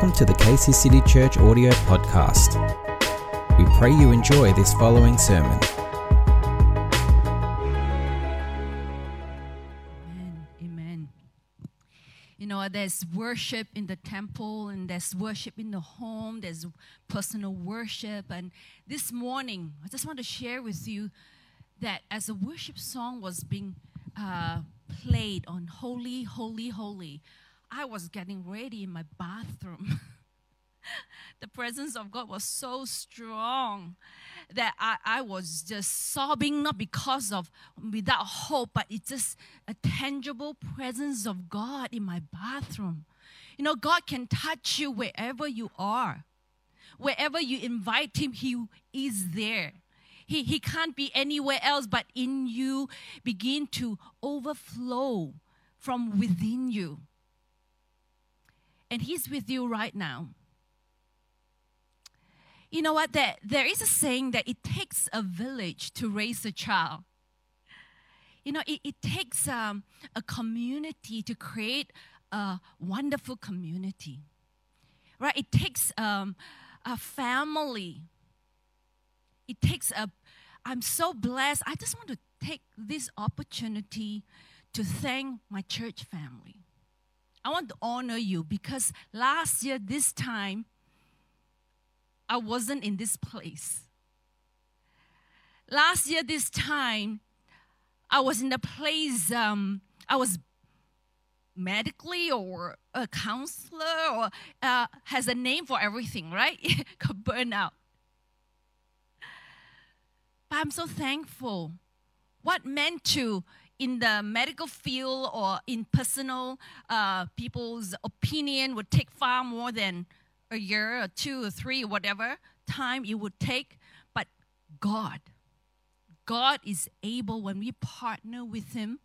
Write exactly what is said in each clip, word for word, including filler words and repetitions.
Welcome to the K C City Church audio podcast. We pray you enjoy this following sermon. Amen. Amen. You know, there's worship in the temple and there's worship in the home, there's personal worship. And this morning, I just want to share with you that as a worship song was being uh, played on Holy, Holy, Holy, I was getting ready in my bathroom. The presence of God was so strong that I, I was just sobbing, not because of without hope, but it's just a tangible presence of God in my bathroom. You know, God can touch you wherever you are. Wherever you invite Him, He is there. He, he can't be anywhere else, but in you begin to overflow from within you. And He's with you right now. You know what? There, there is a saying that it takes a village to raise a child. You know, it, it takes um, a community to create a wonderful community. Right? It takes um, a family. It takes a... I'm so blessed. I just want to take this opportunity to thank my church family. I want to honor you because last year, this time, I wasn't in this place. Last year, this time, I was in a place, um, I was medically or a counselor or uh, has a name for everything, right? Got burned out. But I'm so thankful. What meant to in the medical field or in personal, uh, people's opinion would take far more than a year or two or three, whatever time it would take. But God, God is able when we partner with Him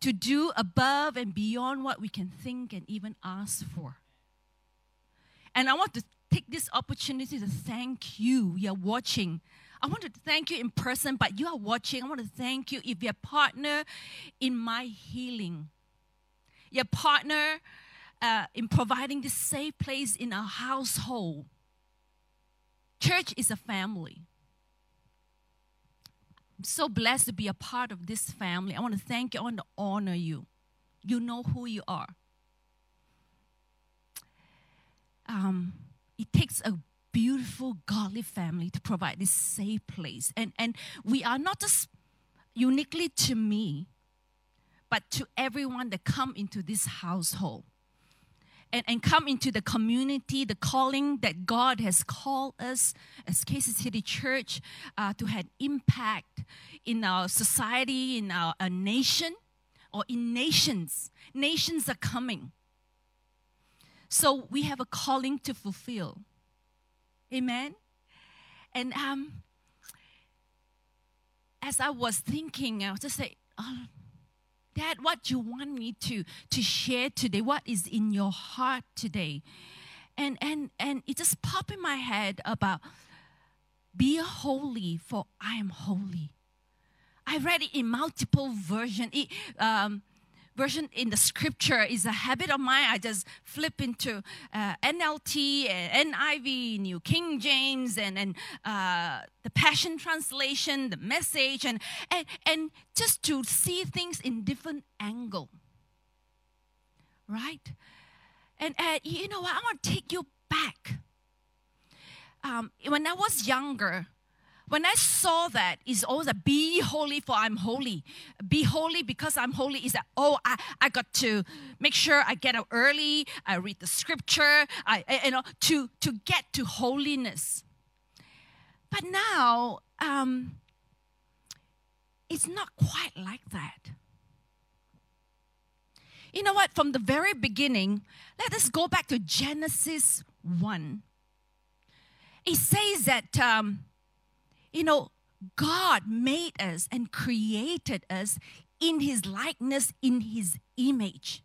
to do above and beyond what we can think and even ask for. And I want to take this opportunity to thank you. You're watching. I want to thank you in person, but you are watching. I want to thank you if you're a partner in my healing. You're a partner uh, in providing this safe place in our household. Church is a family. I'm so blessed to be a part of this family. I want to thank you. I want to honor you. You know who you are. Um, it takes a beautiful, godly family to provide this safe place. And and we are not just uniquely to me, but to everyone that come into this household and, and come into the community, the calling that God has called us as K C City Church uh, to have impact in our society, in our, our nation, or in nations. Nations are coming. So we have a calling to fulfill. Amen. And um, as I was thinking, I was just like, oh, Dad, what do you want me to, to share today? What is in your heart today? And, and, and it just popped in my head about be holy for I am holy. I read it in multiple versions. It, um, version in the scripture is a habit of mine. I just flip into uh, N L T and N I V, New King James, and and uh, the Passion Translation, the Message, and, and and just to see things in different angle, right? And uh, you know what? I want to take you back. Um, when I was younger. When I saw that, it's always a be holy for I'm holy. Be holy because I'm holy is that, oh, I, I got to make sure I get up early, I read the scripture, I, I you know, to, to get to holiness. But now, um, it's not quite like that. You know what? From the very beginning, let us go back to Genesis one. It says that... Um, You know, God made us and created us in His likeness, in His image.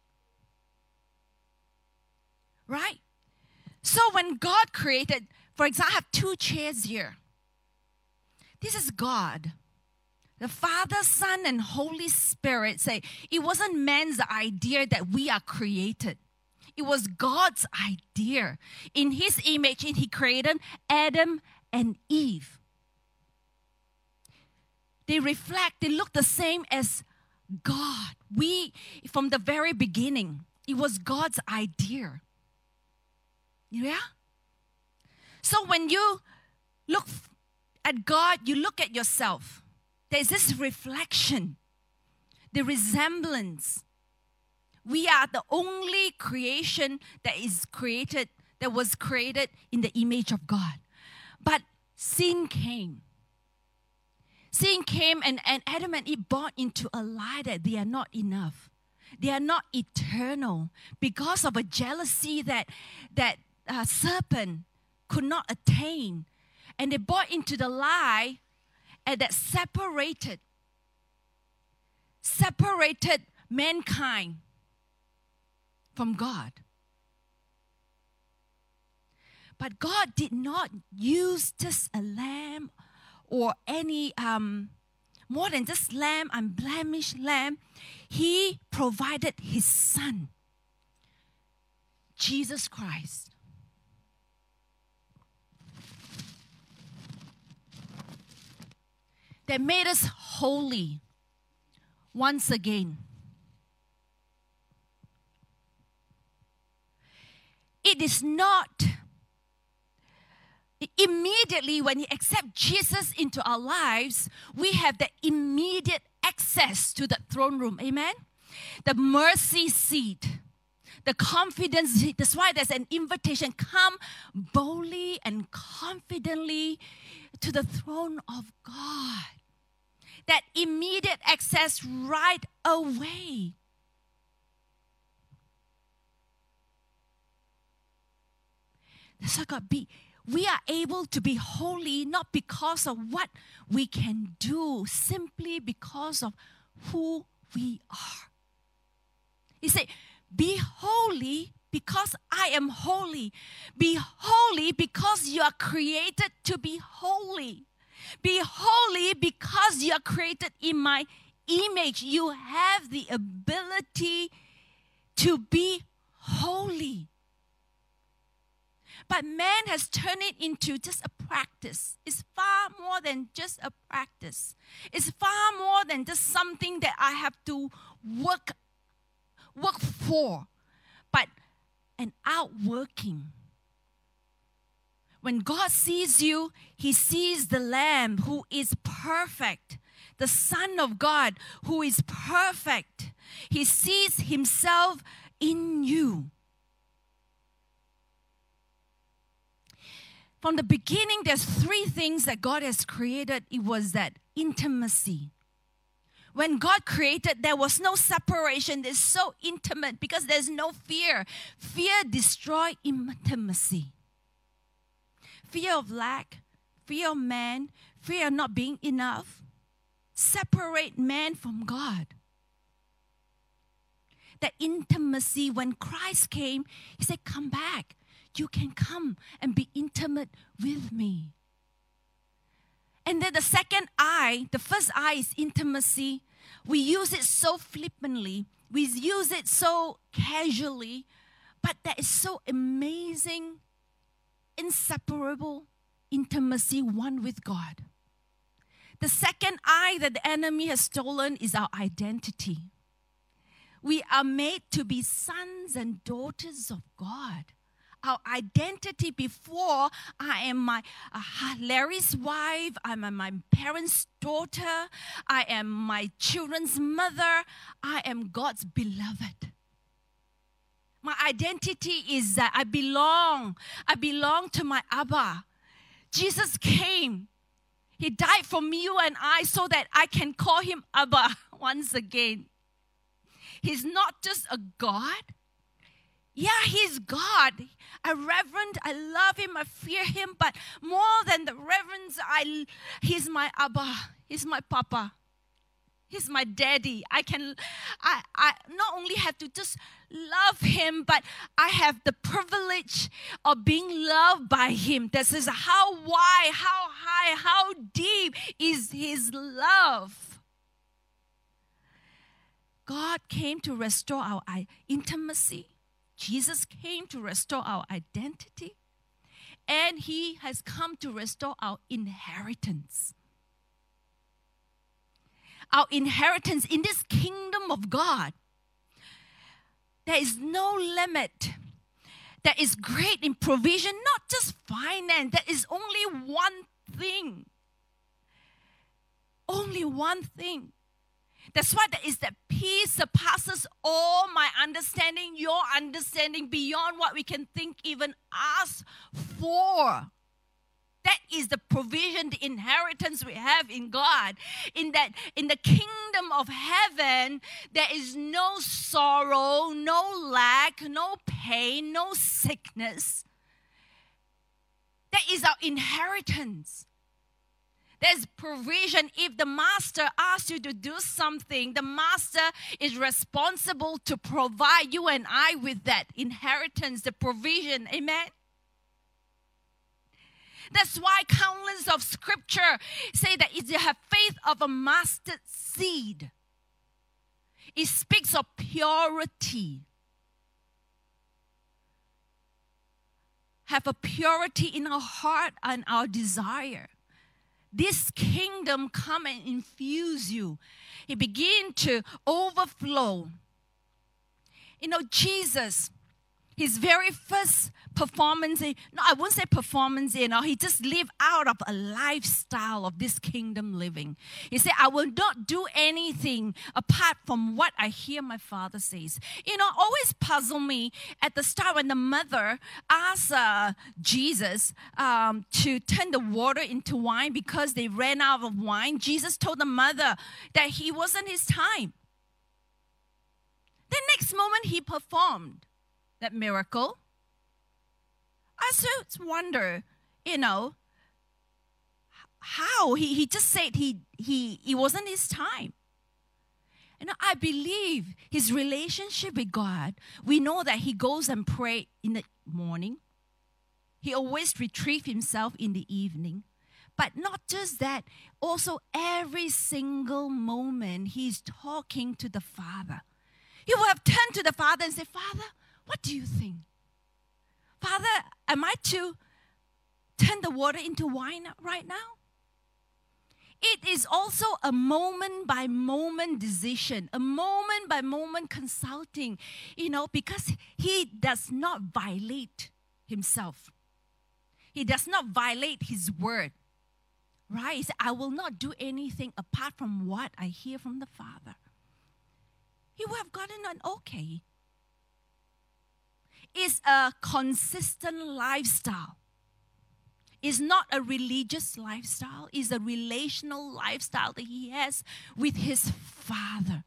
Right? So when God created, for example, I have two chairs here. This is God. The Father, Son, and Holy Spirit say, it wasn't man's idea that we are created. It was God's idea. In His image, He created Adam and Eve. They reflect, they look the same as God. We, from the very beginning, it was God's idea. Yeah? So when you look at God, you look at yourself. There's this reflection, the resemblance. We are the only creation that is created, that was created in the image of God. But sin came. Sin came and, and Adam and Eve bought into a lie that they are not enough. They are not eternal because of a jealousy that that uh, serpent could not attain. And they bought into the lie and that separated, separated mankind from God. But God did not use just a lamb or any, um, more than just lamb, unblemished lamb. He provided His Son, Jesus Christ. That made us holy once again. It is not immediately when we accept Jesus into our lives, we have the immediate access to the throne room. Amen? The mercy seat, the confidence seat. That's why there's an invitation. Come boldly and confidently to the throne of God. That immediate access right away. That's how God be. We are able to be holy not because of what we can do, simply because of who we are. He said, be holy because I am holy. Be holy because you are created to be holy. Be holy because you are created in my image. You have the ability to be holy. But man has turned it into just a practice. It's far more than just a practice. It's far more than just something that I have to work, work for, but an outworking. When God sees you, He sees the Lamb who is perfect, the Son of God who is perfect. He sees Himself in you. From the beginning, there's three things that God has created. It was that intimacy. When God created, there was no separation. It's so intimate because there's no fear. Fear destroys intimacy. Fear of lack, fear of man, fear of not being enough. Separate man from God. That intimacy, when Christ came, He said, come back. You can come and be intimate with me. And then the second I, the first I is intimacy. We use it so flippantly. We use it so casually. But that is so amazing, inseparable intimacy, one with God. The second I that the enemy has stolen is our identity. We are made to be sons and daughters of God. Our identity before, I am my uh, Larry's wife, I'm uh, my parents' daughter, I am my children's mother, I am God's beloved. My identity is that I belong, I belong to my Abba. Jesus came, He died for me, you and I, so that I can call Him Abba once again. He's not just a God. Yeah, He's God. I reverend, I love Him, I fear Him, but more than the reverence, I, He's my Abba, He's my Papa, He's my Daddy. I can, I, I not only have to just love Him, but I have the privilege of being loved by Him. This is how wide, how high, how deep is His love. God came to restore our intimacy. Jesus came to restore our identity, and he has come to restore our inheritance. Our inheritance in this kingdom of God. There is no limit. There is great in provision, not just finance. There is only one thing. Only one thing. That's why there is that peace surpasses all my understanding, your understanding, beyond what we can think, even ask for. That is the provision, the inheritance we have in God. In that, in the kingdom of heaven, there is no sorrow, no lack, no pain, no sickness. That is our inheritance. There's provision. If the master asks you to do something, the master is responsible to provide you and I with that inheritance, the provision. Amen? That's why countless of scripture say that if you have faith of a mustard seed, it speaks of purity. Have a purity in our heart and our desire. This kingdom come and infuse you. It begin to overflow. You know, Jesus, his very first performance, no, I won't say performance, you know, he just lived out of a lifestyle of this kingdom living. He said, I will not do anything apart from what I hear my Father says. You know, always puzzle me at the start when the mother asked uh, Jesus um, to turn the water into wine because they ran out of wine. Jesus told the mother that he wasn't his time. The next moment he performed that miracle. I just wonder, you know, how he, he just said he he it wasn't his time. You know, I believe his relationship with God. We know that he goes and pray in the morning. He always retrieves himself in the evening. But not just that, also every single moment he's talking to the Father. He will have turned to the Father and said, Father, what do you think? Father, am I to turn the water into wine right now? It is also a moment-by-moment decision, a moment-by-moment consulting, you know, because he does not violate himself. He does not violate his word, right? He said, I will not do anything apart from what I hear from the Father. He would have gotten an okay. It's a consistent lifestyle. It's not a religious lifestyle. It's a relational lifestyle that he has with his Father.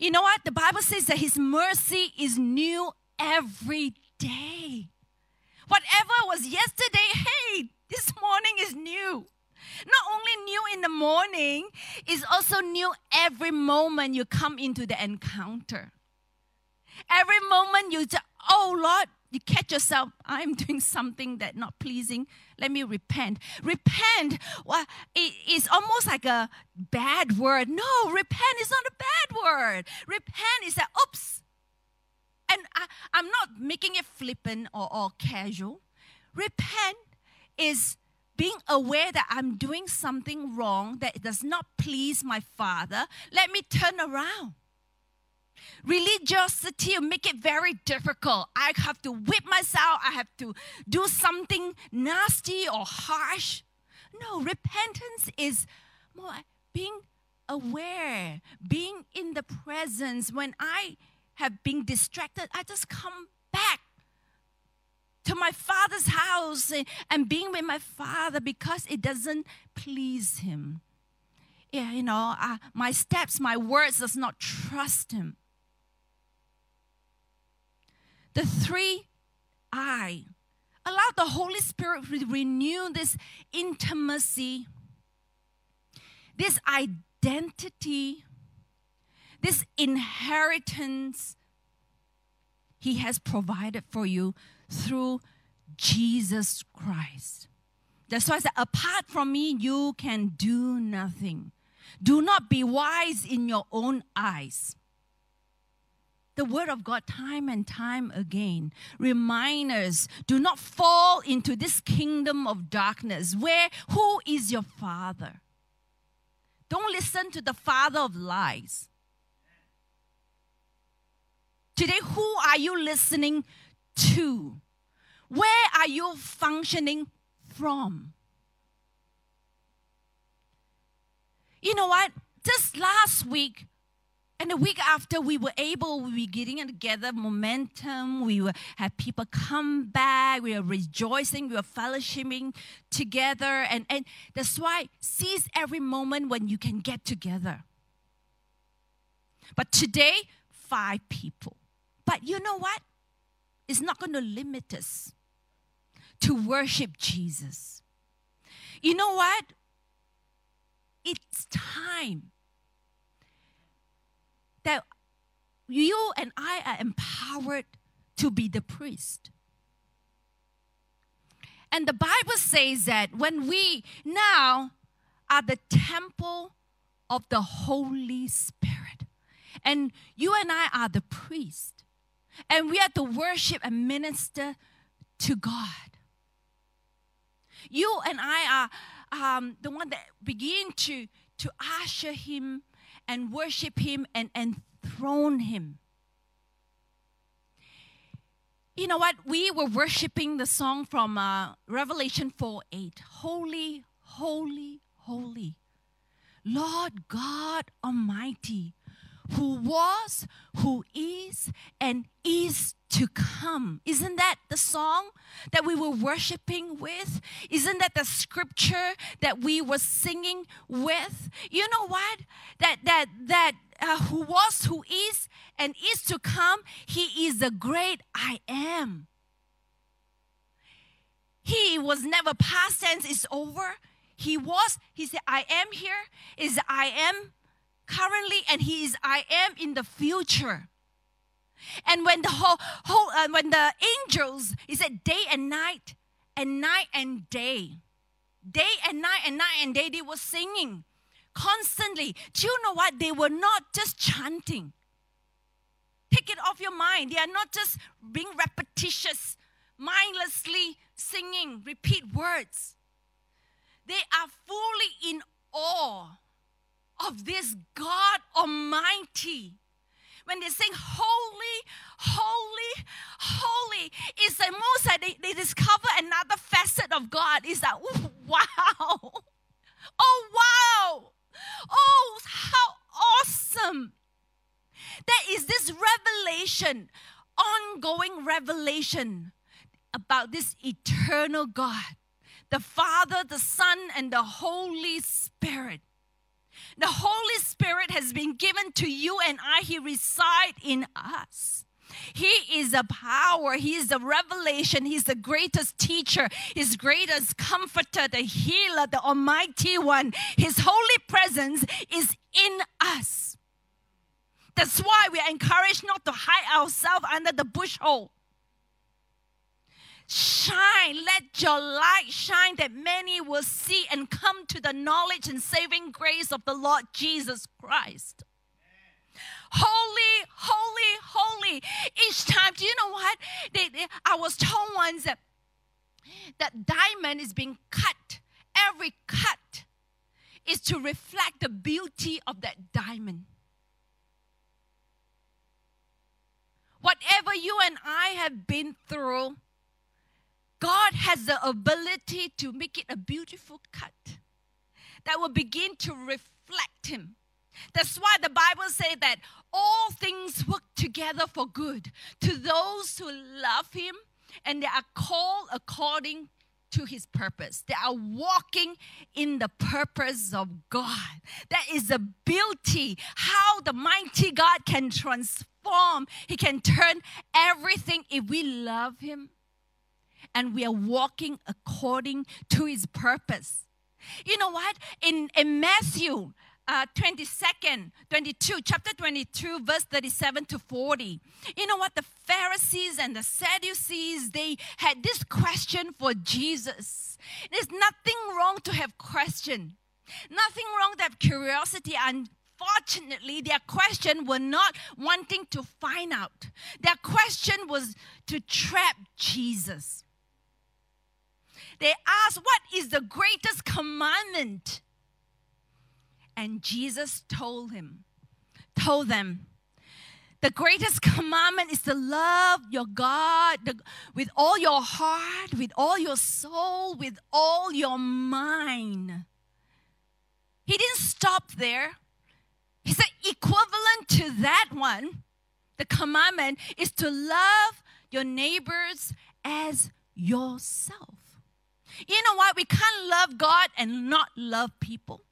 You know what? The Bible says that his mercy is new every day. Whatever was yesterday, hey, this morning is new. Not only new in the morning, it's also new every moment you come into the encounter. Every moment you just, oh Lord, you catch yourself, I'm doing something that's not pleasing. Let me repent. Repent well, it is almost like a bad word. No, repent is not a bad word. Repent is that, oops. And I, I'm not making it flippant or, or casual. Repent is being aware that I'm doing something wrong that does not please my Father. Let me turn around. Religiosity will make it very difficult. I have to whip myself. I have to do something nasty or harsh. No, repentance is more being aware, being in the presence. When I have been distracted, I just come back to my Father's house and being with my Father because it doesn't please him. Yeah, you know, uh, my steps, my words does not trust him. The three I, allow the Holy Spirit to renew this intimacy, this identity, this inheritance he has provided for you through Jesus Christ. That's why I said, apart from me, you can do nothing. Do not be wise in your own eyes. The Word of God time and time again reminds us, do not fall into this kingdom of darkness where who is your father? Don't listen to the father of lies. Today, who are you listening to? Where are you functioning from? You know what? Just last week, and the week after, we were able, we were getting together momentum. We were, had people come back. We were rejoicing. We were fellowshipping together. And, and that's why seize every moment when you can get together. But today, five people. But you know what? It's not going to limit us to worship Jesus. You know what? It's time that you and I are empowered to be the priest. And the Bible says that when we now are the temple of the Holy Spirit, and you and I are the priest, and we are to worship and minister to God. You and I are um, the one that begin to, to usher Him and worship Him and enthrone Him. You know what? We were worshiping the song from uh, Revelation four eight. Holy, holy, holy, Lord God Almighty, who was, who is, and is to come. Isn't that the song that we were worshiping with? Isn't that the scripture that we were singing with? You know what? That that that uh, who was, who is, and is to come, He is the great I am. He was never past tense, it's over. He was, He said, I am here, is I am currently, and He is I am in the future. And when the whole, whole uh, when the angels, He said, day and night, and night and day, day and night and night and day, they were singing constantly. Do you know what? They were not just chanting. Take it off your mind. They are not just being repetitious, mindlessly singing, repeat words. They are fully in awe of this God Almighty. When they sing holy, holy, holy, it's the most that they, they discover another facet of God. It's like, ooh, wow. Oh, wow. Oh, how awesome. There is this revelation, ongoing revelation about this eternal God, the Father, the Son, and the Holy Spirit. The Holy Spirit has been given to you and I. He resides in us. He is a power. He is the revelation. He's the greatest teacher. His greatest comforter, the healer, the Almighty One. His holy presence is in us. That's why we are encouraged not to hide ourselves under the bushel. Shine, let your light shine that many will see and come to the knowledge and saving grace of the Lord Jesus Christ. Amen. Holy, holy, holy. Each time, do you know what? They, they, I was told once that that diamond is being cut. Every cut is to reflect the beauty of that diamond. Whatever you and I have been through, God has the ability to make it a beautiful cut that will begin to reflect Him. That's why the Bible says that all things work together for good to those who love Him and they are called according to His purpose. They are walking in the purpose of God. That is the beauty, how the mighty God can transform. He can turn everything if we love Him. And we are walking according to His purpose. You know what? In, in Matthew uh, twenty-second, twenty-two, chapter twenty-two, verse thirty-seven to forty. You know what? The Pharisees and the Sadducees, they had this question for Jesus. There's nothing wrong to have question. Nothing wrong to have curiosity and Unfortunately, their question were not wanting to find out. Their question was to trap Jesus. They asked, what is the greatest commandment? And Jesus told him, told them, the greatest commandment is to love your God the, with all your heart, with all your soul, with all your mind. He didn't stop there. He said equivalent to that one, the commandment is to love your neighbors as yourself. You know what? We can't love God and not love people.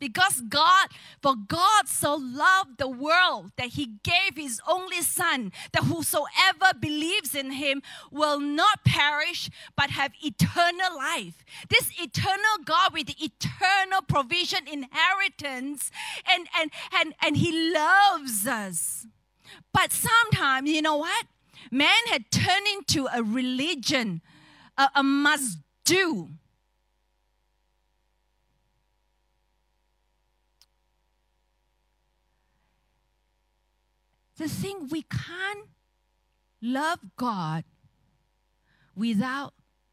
Because God, for God so loved the world that He gave His only Son, that whosoever believes in Him will not perish but have eternal life. This eternal God with the eternal provision, inheritance, and, and, and, and He loves us. But sometimes, you know what? Man had turned into a religion, a, a must-do. The thing, we can't love God without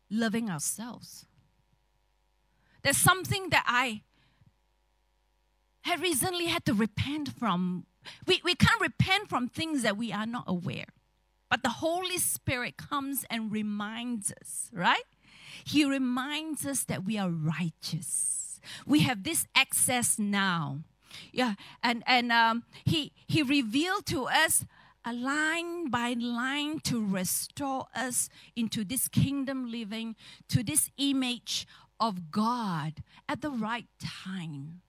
loving ourselves. There's something that I had recently had to repent from. We, we can't repent from things that we are not aware. But the Holy Spirit comes and reminds us, right? He reminds us that we are righteous. We have this access now. Yeah, and, and um, he, he revealed to us a line by line to restore us into this kingdom living, to this image of God at the right time.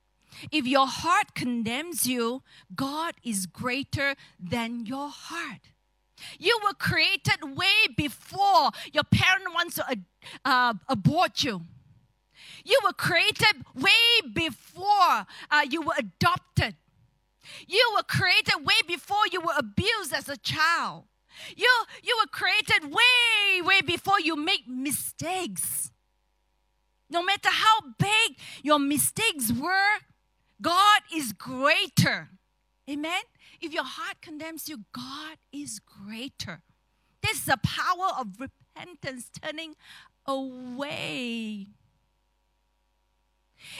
If your heart condemns you, God is greater than your heart. You were created way before your parent wants to uh, abort you. You were created way before uh, you were adopted. You were created way before you were abused as a child. You, you were created way, way before you make mistakes. No matter how big your mistakes were, God is greater. Amen? If your heart condemns you, God is greater. This is the power of repentance, turning away.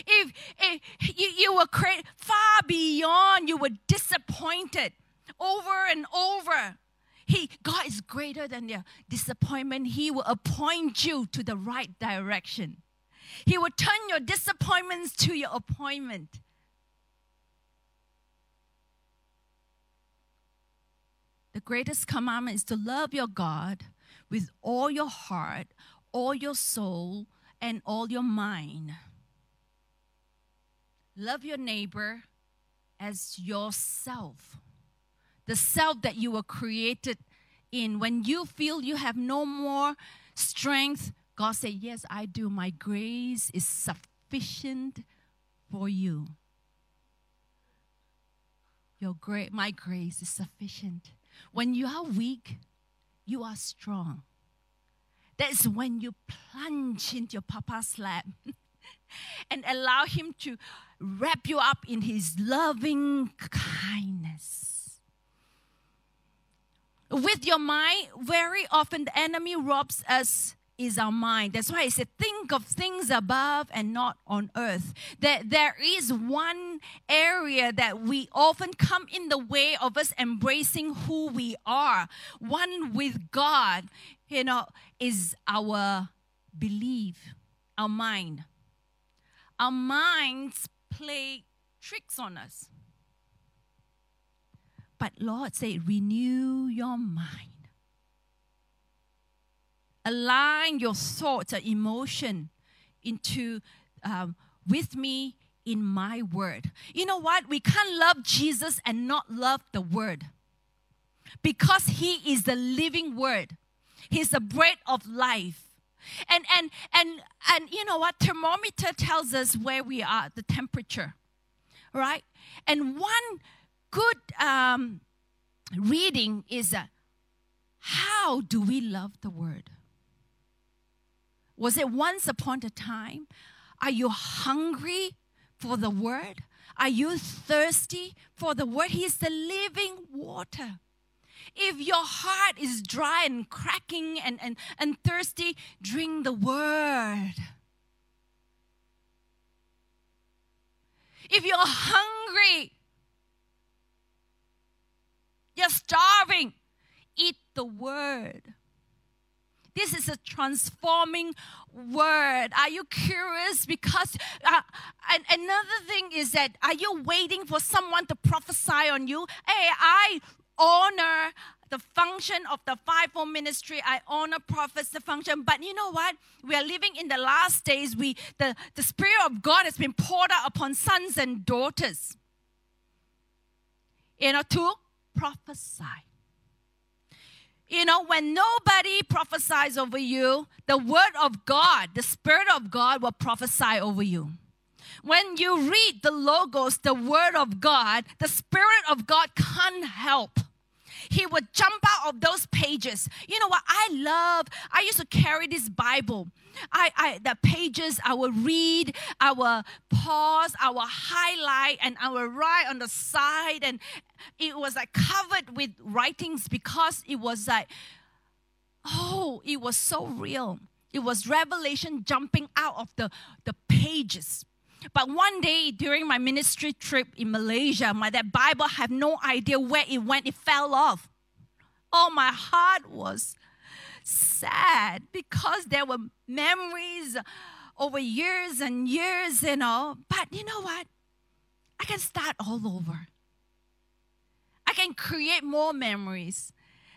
If, if you, you were created far beyond, you were disappointed over and over. He, God is greater than your disappointment. He will appoint you to the right direction. He will turn your disappointments to your appointment. The greatest commandment is to love your God with all your heart, all your soul, and all your mind. Love your neighbor as yourself. The self that you were created in. When you feel you have no more strength, God said, yes, I do. My grace is sufficient for you. Your gra- My grace is sufficient. When you are weak, you are strong. That's when you plunge into your papa's lap. And allow Him to wrap you up in His loving kindness. With your mind, very often the enemy robs us is our mind. That's why He said, think of things above and not on earth. There, there is one area that we often come in the way of us embracing who we are. One with God, you know, is our belief, our mind. Our minds play tricks on us. But Lord said, renew your mind. Align your thoughts or emotion into um, with me in my word. You know what? We can't love Jesus and not love the word. Because He is the living word. He's the bread of life. And, and, and, and you know what? Thermometer tells us where we are, the temperature, right? And one good um, reading is, uh, how do we love the word? Was it once upon a time? Are you hungry for the word? Are you thirsty for the word? He is the living water. If your heart is dry and cracking and, and, and thirsty, drink the word. If you're hungry, you're starving, eat the word. This is a transforming word. Are you curious? Because uh, and another thing is that, are you waiting for someone to prophesy on you? Hey, I honor the function of the fivefold ministry. I honor prophets, the function. But you know what? We are living in the last days. We the, the Spirit of God has been poured out upon sons and daughters, you know, to prophesy. You know, when nobody prophesies over you, the word of God, the Spirit of God will prophesy over you. When you read the Logos, the word of God, the Spirit of God can't help. He would jump out of those pages. You know what? I love, I used to carry this Bible. I, I the pages I will read, I will pause, I will highlight, and I will write on the side. And it was like covered with writings because it was like, oh, it was so real. It was revelation jumping out of the, the pages. But one day during my ministry trip in Malaysia, my that Bible, I have no idea where it went. It fell off. Oh, my heart was sad because there were memories over years and years, you know. But you know what? I can start all over. I can create more memories.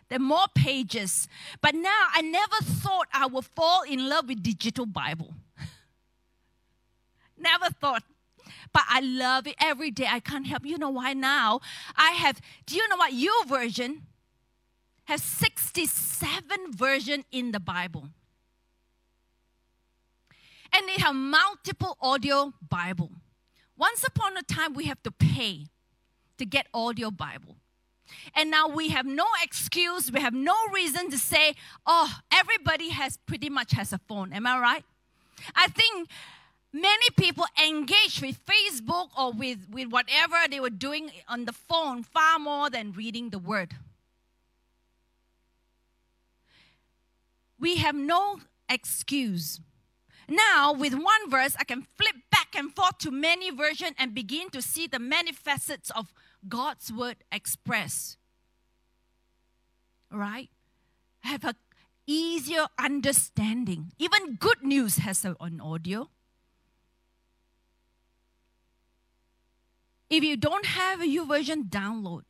There are more pages. But now I never thought I would fall in love with digital Bible. Never thought. But I love it every day. I can't help. You know why now? I have, do you know what? YouVersion has sixty-seven versions in the Bible. And they have multiple audio Bible. Once upon a time, we have to pay to get audio Bible. And now we have no excuse. We have no reason to say, oh, everybody has pretty much has a phone. Am I right? I think many people engage with Facebook or with, with whatever they were doing on the phone far more than reading the word. We have no excuse. Now, with one verse, I can flip back and forth to many versions and begin to see the many facets of God's word expressed. Right? Have an easier understanding. Even good news has an audio. If you don't have a YouVersion, download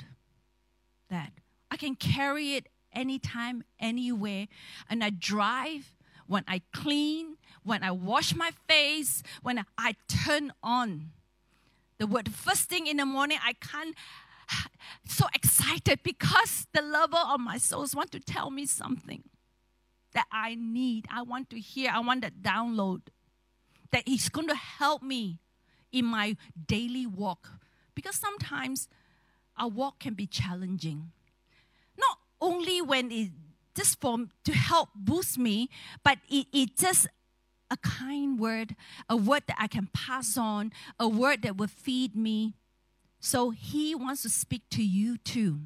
that. I can carry it anytime, anywhere. And I drive, when I clean, when I wash my face, when I turn on the word. First thing in the morning, I can't, so excited because the lover of my souls wants to tell me something that I need. I want to hear, I want that download. That he's going to help me in my daily walk. Because sometimes our walk can be challenging. Not only when it just for to help boost me, but it, it just a kind word, a word that I can pass on, a word that will feed me. So he wants to speak to you too.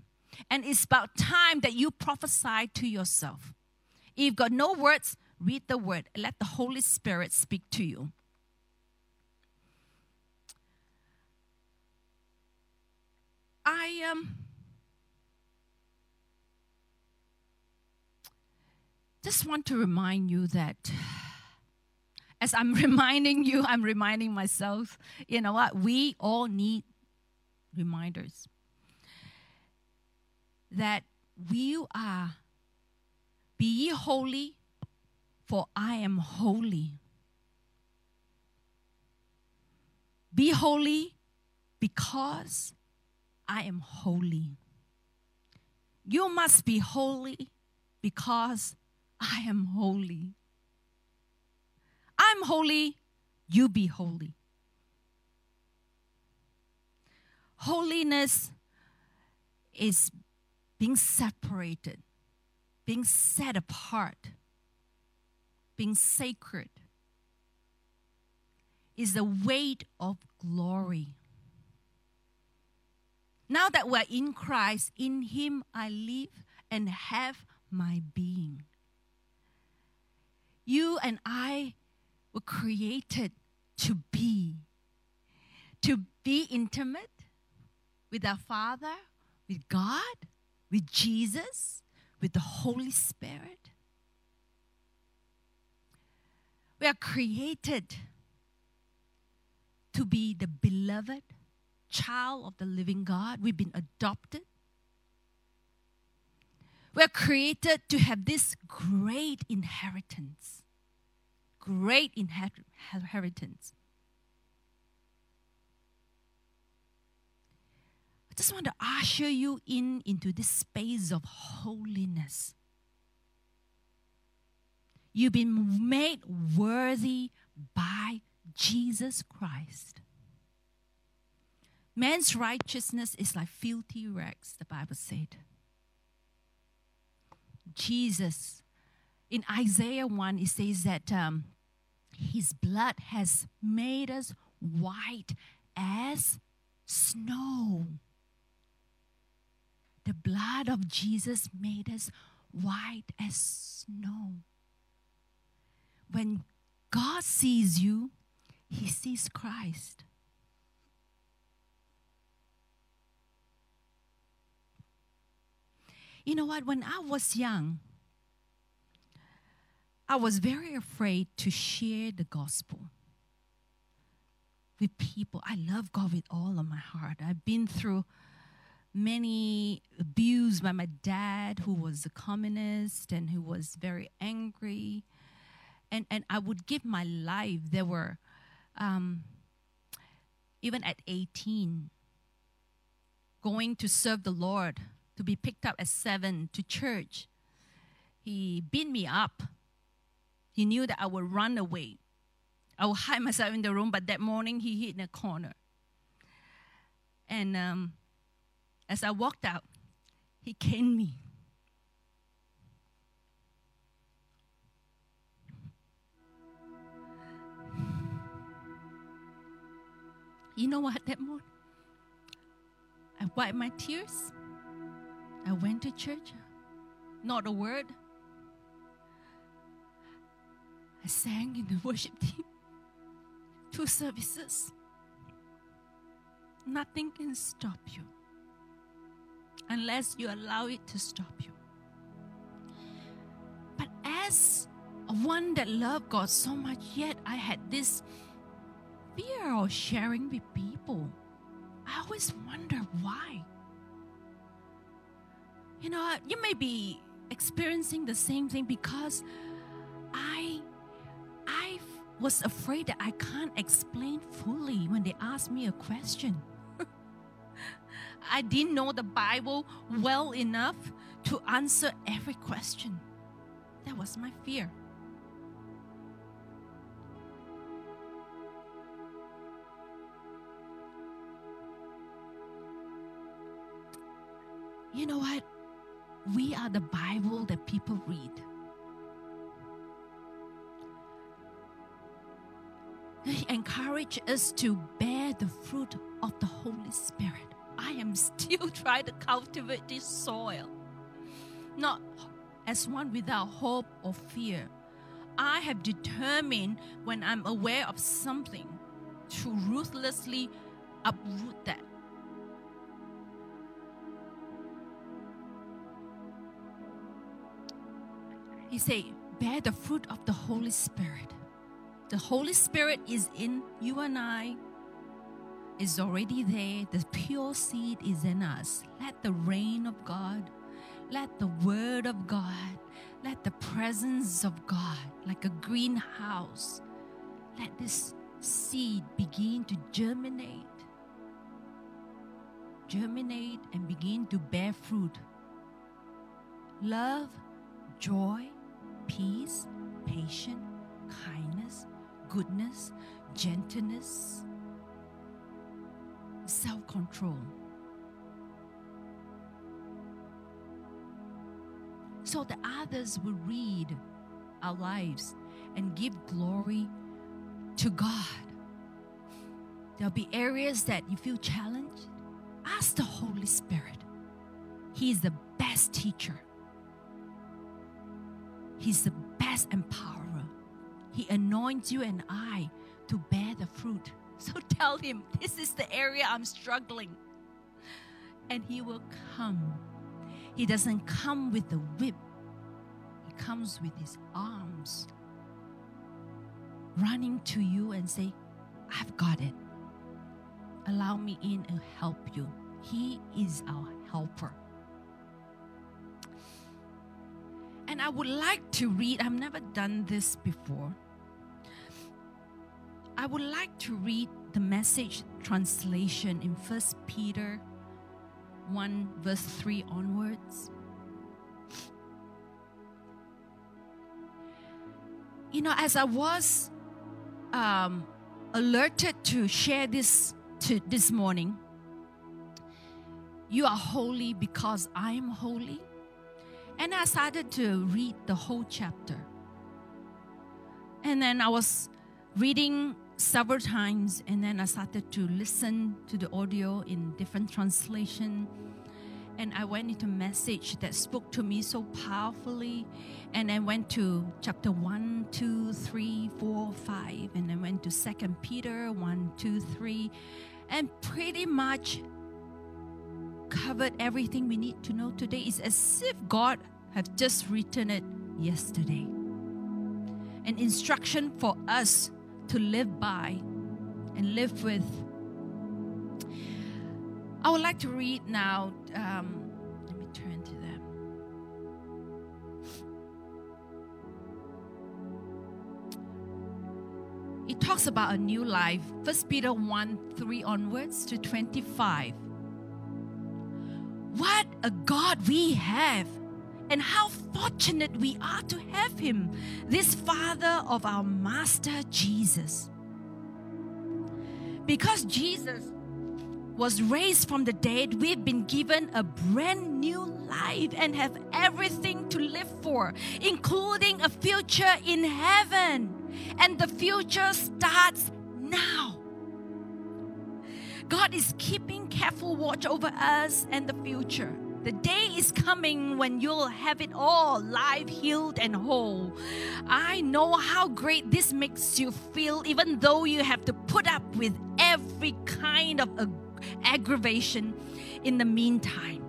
And it's about time that you prophesy to yourself. If you've got no words, read the word. Let the Holy Spirit speak to you. I um, just want to remind you that as I'm reminding you, I'm reminding myself, you know what, we all need reminders that we are, be ye holy, for I am holy. Be holy because I am holy. You must be holy because I am holy. I'm holy, you be holy. Holiness is being separated, being set apart, being sacred. Is the weight of glory. Now that we're in Christ, in Him I live and have my being. You and I were created to be. To be intimate with our Father, with God, with Jesus, with the Holy Spirit. We are created to be the beloved child of the living God. We've been adopted. We're created to have this great inheritance. Great inheritance. I just want to usher you in into this space of holiness. You've been made worthy by Jesus Christ. Man's righteousness is like filthy rags, the Bible said. Jesus, in Isaiah one, it says that um, His blood has made us white as snow. The blood of Jesus made us white as snow. When God sees you, He sees Christ. You know what, when I was young, I was very afraid to share the gospel with people. I love God with all of my heart. I've been through many abuse by my dad, who was a communist and who was very angry. And, and I would give my life. There were, um, even at eighteen, going to serve the Lord, to be picked up at seven to church. He beat me up. He knew that I would run away. I would hide myself in the room, but that morning he hid in a corner. And um, as I walked out, he caned me. You know what, that morning, I wiped my tears. I went to church, not a word. I sang in the worship team, two services. Nothing can stop you unless you allow it to stop you. But as one that loved God so much, yet I had this fear of sharing with people. I always wonder why. You know, you may be experiencing the same thing, because I, I was afraid that I can't explain fully when they asked me a question. I didn't know the Bible well enough to answer every question. That was my fear. You know what? We are the Bible that people read. He encourages us to bear the fruit of the Holy Spirit. I am still trying to cultivate this soil. Not as one without hope or fear. I have determined, when I'm aware of something, to ruthlessly uproot that. He said, bear the fruit of the Holy Spirit. The Holy Spirit is in you and I. It's already there. The pure seed is in us. Let the reign of God, let the word of God, let the presence of God, like a greenhouse, let this seed begin to germinate. Germinate and begin to bear fruit. Love, joy, peace, patience, kindness, goodness, gentleness, self-control. So that others will read our lives and give glory to God. There'll be areas that you feel challenged. Ask That's the Holy Spirit. He is the best teacher. He's the best empowerer. He anoints you and I to bear the fruit. So tell him, this is the area I'm struggling. And he will come. He doesn't come with the whip. He comes with his arms, running to you and say, I've got it. Allow me in and help you. He is our helper. And I would like to read, I've never done this before. I would like to read the Message translation in First Peter one verse three onwards. You know, as I was um, alerted to share this to this morning, you are holy because I am holy. And I started to read the whole chapter. And then I was reading several times, and then I started to listen to the audio in different translation, and I went into a message that spoke to me so powerfully, and I went to chapter one, two, three, four, five, and I went to Second Peter one, two, three, and pretty much covered everything we need to know today. It's as if God had just written it yesterday. An instruction for us to live by and live with. I would like to read now. Um, let me turn to them. It talks about a new life. First Peter one, three onwards to twenty-five. What a God we have, and how fortunate we are to have him, this Father of our Master Jesus. Because Jesus was raised from the dead, we've been given a brand new life and have everything to live for, including a future in heaven. And the future starts now. God is keeping careful watch over us and the future. The day is coming when you'll have it all, life healed and whole. I know how great this makes you feel, even though you have to put up with every kind of ag- aggravation in the meantime.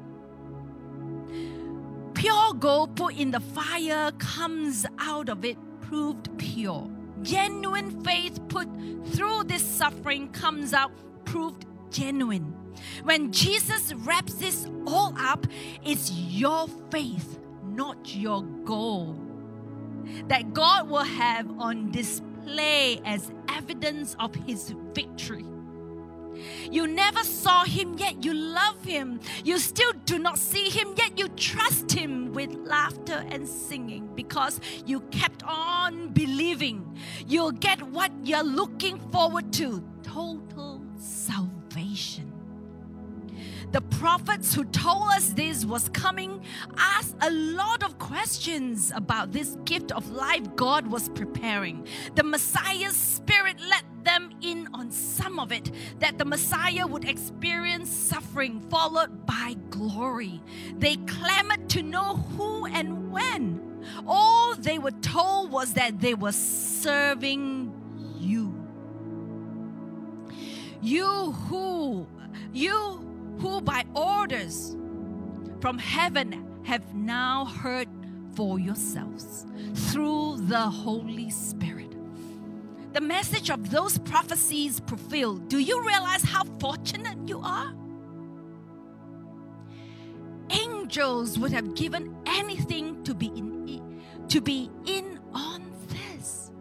Pure gold put in the fire comes out of it proved pure. Genuine faith put through this suffering comes out proved genuine. When Jesus wraps this all up, it's your faith, not your goal, that God will have on display as evidence of his victory. You never saw him, yet you love him. You still do not see him, yet you trust him with laughter and singing, because you kept on believing. You'll get what you're looking forward to, total salvation. The prophets who told us this was coming asked a lot of questions about this gift of life God was preparing. The Messiah's spirit let them in on some of it, that the Messiah would experience suffering followed by glory. They clamored to know who and when. All they were told was that they were serving you. You who, you who by orders from heaven have now heard for yourselves through the Holy Spirit. The message of those prophecies fulfilled. Do you realize how fortunate you are? Angels would have given anything to be in, to be in on this.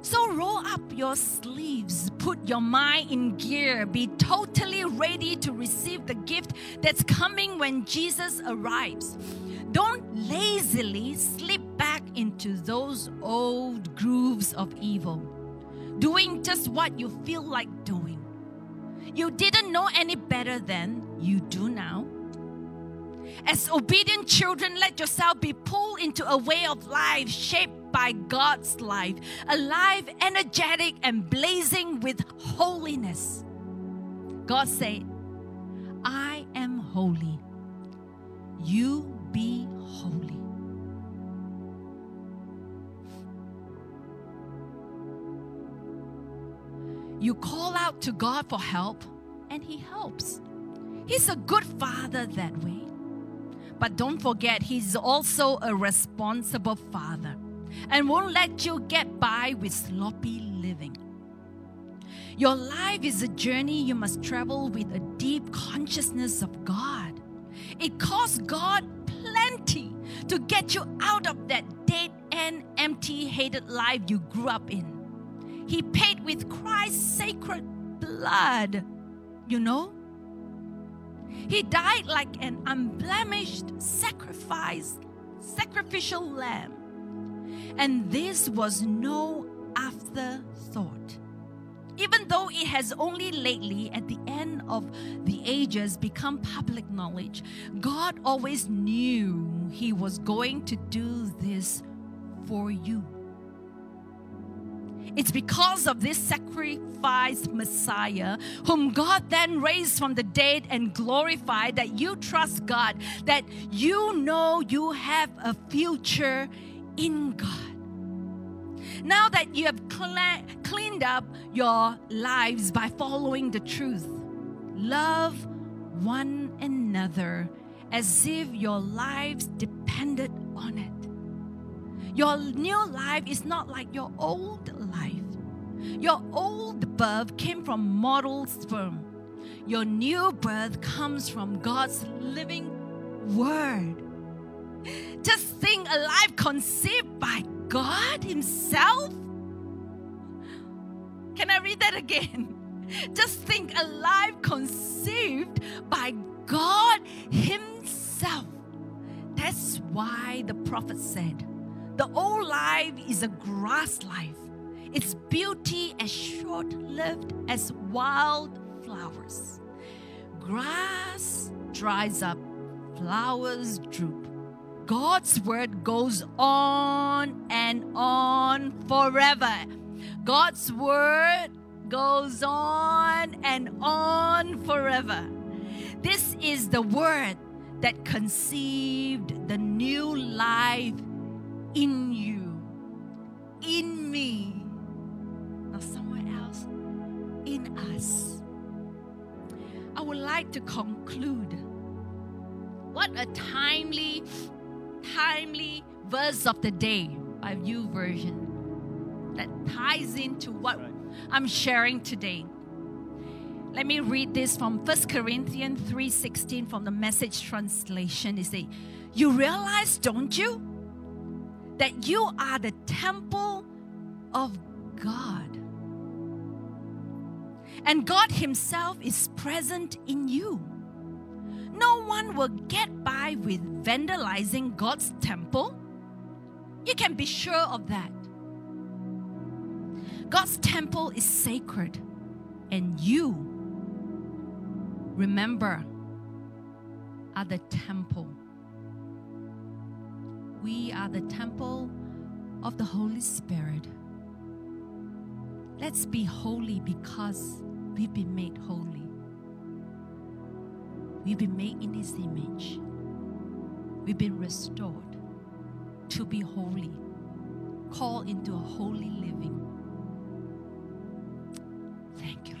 So roll up your sleeves, put your mind in gear, be totally ready to receive the gift that's coming when Jesus arrives. Don't lazily slip back into those old grooves of evil, doing just what you feel like doing. You didn't know any better than you do now. As obedient children, let yourself be pulled into a way of life shaped by God's life, alive, energetic, and blazing with holiness. God said, I am holy. You be holy. You call out to God for help, and He helps. He's a good Father that way. But don't forget, He's also a responsible Father and won't let you get by with sloppy living. Your life is a journey you must travel with a deep consciousness of God. It costs God plenty to get you out of that dead-end, empty-headed life you grew up in. He paid with Christ's sacred blood, you know. He died like an unblemished sacrifice, sacrificial lamb. And this was no afterthought. Even though it has only lately, at the end of the ages, become public knowledge, God always knew He was going to do this for you. It's because of this sacrificed Messiah, whom God then raised from the dead and glorified, that you trust God, that you know you have a future in God. Now that you have cl- cleaned up your lives by following the truth, love one another as if your lives depended on it. Your new life is not like your old life. Your old birth came from mortal sperm. Your new birth comes from God's living Word. Just think, a life conceived by God Himself. Can I read that again? Just think, a life conceived by God Himself. That's why the prophet said, the old life is a grass life. Its beauty as short-lived as wild flowers. Grass dries up, flowers droop. God's word goes on and on forever. God's word goes on and on forever. This is the word that conceived the new life in you, in me, or somewhere else, in us. I would like to conclude. What a timely, timely verse of the day by YouVersion that ties into what I'm sharing today. Let me read this from First Corinthians three sixteen from the Message Translation. It says, you realize, don't you, that you are the temple of God, and God Himself is present in you. No one will get by with vandalizing God's temple. You can be sure of that. God's temple is sacred, and you, remember, are the temple. We are the temple of the Holy Spirit. Let's be holy because we've been made holy. We've been made in His image. We've been restored to be holy, called into a holy living. Thank you,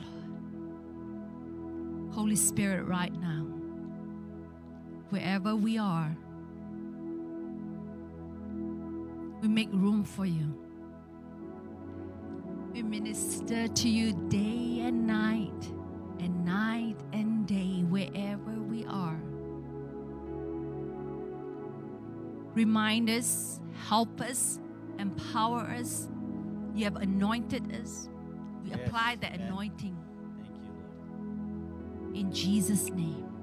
Lord. Holy Spirit, right now, wherever we are, we make room for you. We minister to you day and night, and night and day, wherever we are. Remind us, help us, empower us. You have anointed us. We yes, apply the yes. anointing. Thank you, Lord. In Jesus' name.